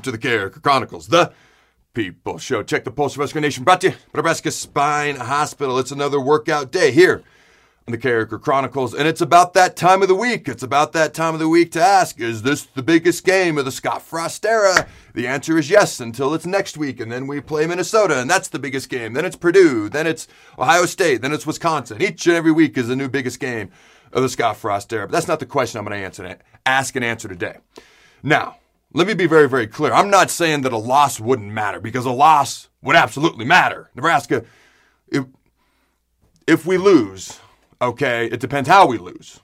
Welcome to the Carriker Chronicles, the People Show. Check the Pulse of Husker Nation, brought to you by Nebraska Spine Hospital. It's another workout day here on the Carriker Chronicles, and it's about that time of the week. It's about that time of the week to ask, is this the biggest game of the Scott Frost era? The answer is yes, until it's next week, and then we play Minnesota, and that's the biggest game. Then it's Purdue, then it's Ohio State, then it's Wisconsin. Each and every week is the new biggest game of the Scott Frost era. But that's not the question I'm going to ask and answer today. Now, let me be very, very clear. I'm not saying that a loss wouldn't matter, because a loss would absolutely matter. Nebraska, if we lose, okay, it depends how we lose.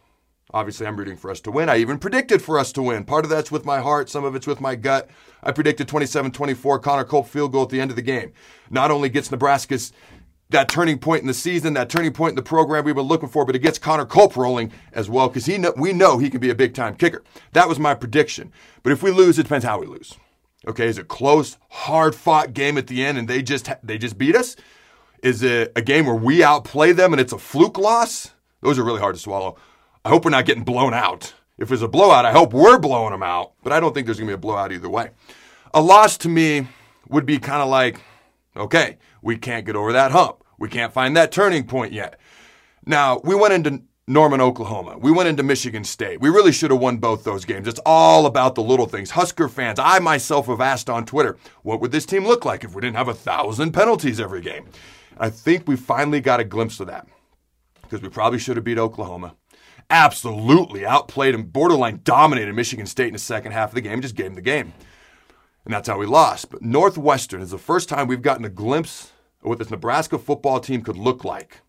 Obviously, I'm rooting for us to win. I even predicted for us to win. Part of that's with my heart. Some of it's with my gut. I predicted 27-24, Connor Culp field goal at the end of the game. Not only gets Nebraska's that turning point in the season, that turning point in the program we were looking for, but it gets Connor Culp rolling as well, because we know he can be a big-time kicker. That was my prediction. But if we lose, it depends how we lose. Okay, is it a close, hard-fought game at the end and they just beat us? Is it a game where we outplay them and it's a fluke loss? Those are really hard to swallow. I hope we're not getting blown out. If it's a blowout, I hope we're blowing them out, but I don't think there's going to be a blowout either way. A loss to me would be kind of like, okay, we can't get over that hump. We can't find that turning point yet. Now, we went into Norman, Oklahoma. We went into Michigan State. We really should have won both those games. It's all about the little things. Husker fans, I myself have asked on Twitter, what would this team look like if we didn't have 1,000 penalties every game? I think we finally got a glimpse of that, because we probably should have beat Oklahoma. Absolutely outplayed and borderline dominated Michigan State in the second half of the game, just gave them the game. And that's how we lost. But Northwestern is the first time we've gotten a glimpse of what this Nebraska football team could look like,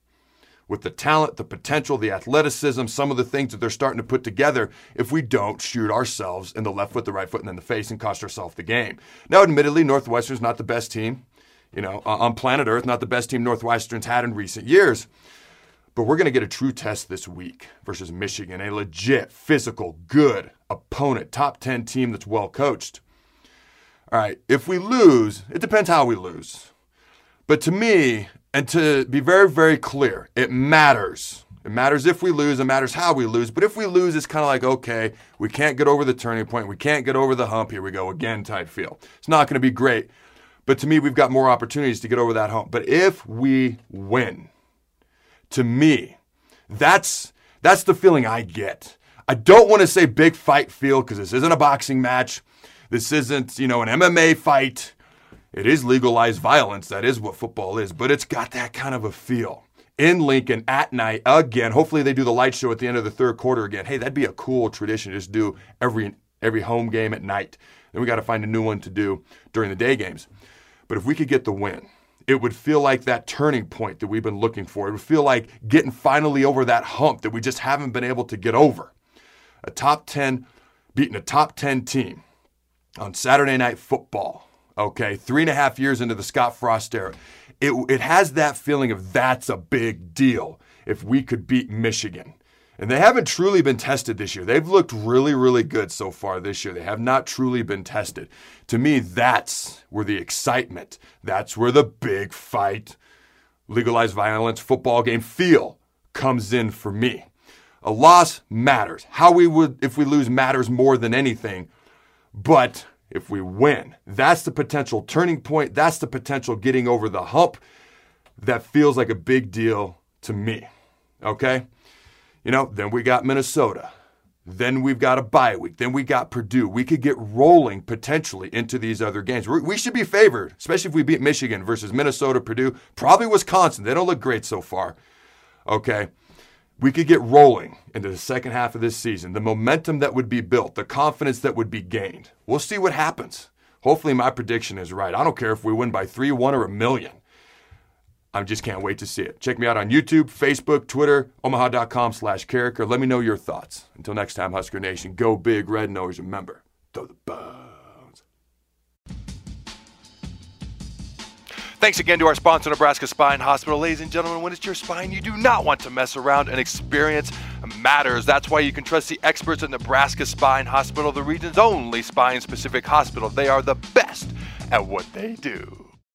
with the talent, the potential, the athleticism, some of the things that they're starting to put together if we don't shoot ourselves in the left foot, the right foot, and then the face and cost ourselves the game. Now, admittedly, Northwestern's not the best team, on planet Earth, not the best team Northwestern's had in recent years. But we're going to get a true test this week versus Michigan, a legit, physical, good opponent, top 10 team that's well coached. All right, if we lose, it depends how we lose. But to me, and to be very, very clear, it matters. It matters if we lose, it matters how we lose. But if we lose, it's kind of like, okay, we can't get over the turning point, we can't get over the hump, here we go again type feel. It's not going to be great. But to me, we've got more opportunities to get over that hump. But if we win, to me, that's the feeling I get. I don't want to say big fight feel, because this isn't a boxing match. This isn't, an MMA fight. It is legalized violence. That is what football is. But it's got that kind of a feel. In Lincoln, at night, again. Hopefully they do the light show at the end of the third quarter again. Hey, that'd be a cool tradition to just do every home game at night. Then we got to find a new one to do during the day games. But if we could get the win, it would feel like that turning point that we've been looking for. It would feel like getting finally over that hump that we just haven't been able to get over. Beating a top 10 team on Saturday Night Football, okay, 3.5 years into the Scott Frost era, it has that feeling of that's a big deal if we could beat Michigan. And they haven't truly been tested this year. They've looked really, really good so far this year. They have not truly been tested. To me, that's where the excitement, that's where the big fight, legalized violence, football game feel comes in for me. A loss matters. How we would, if we lose, matters more than anything. But if we win, that's the potential turning point. That's the potential getting over the hump. That feels like a big deal to me, okay? Then we got Minnesota. Then we've got a bye week. Then we got Purdue. We could get rolling potentially into these other games. We should be favored, especially if we beat Michigan versus Minnesota, Purdue, probably Wisconsin. They don't look great so far, okay? We could get rolling into the second half of this season. The momentum that would be built, the confidence that would be gained. We'll see what happens. Hopefully my prediction is right. I don't care if we win by 3-1 or 1,000,000. I just can't wait to see it. Check me out on YouTube, Facebook, Twitter, Omaha.com/Carriker. Let me know your thoughts. Until next time, Husker Nation, go big red, and always remember, throw the bones. Thanks again to our sponsor, Nebraska Spine Hospital. Ladies and gentlemen, when it's your spine, you do not want to mess around, and experience matters. That's why you can trust the experts at Nebraska Spine Hospital, the region's only spine-specific hospital. They are the best at what they do.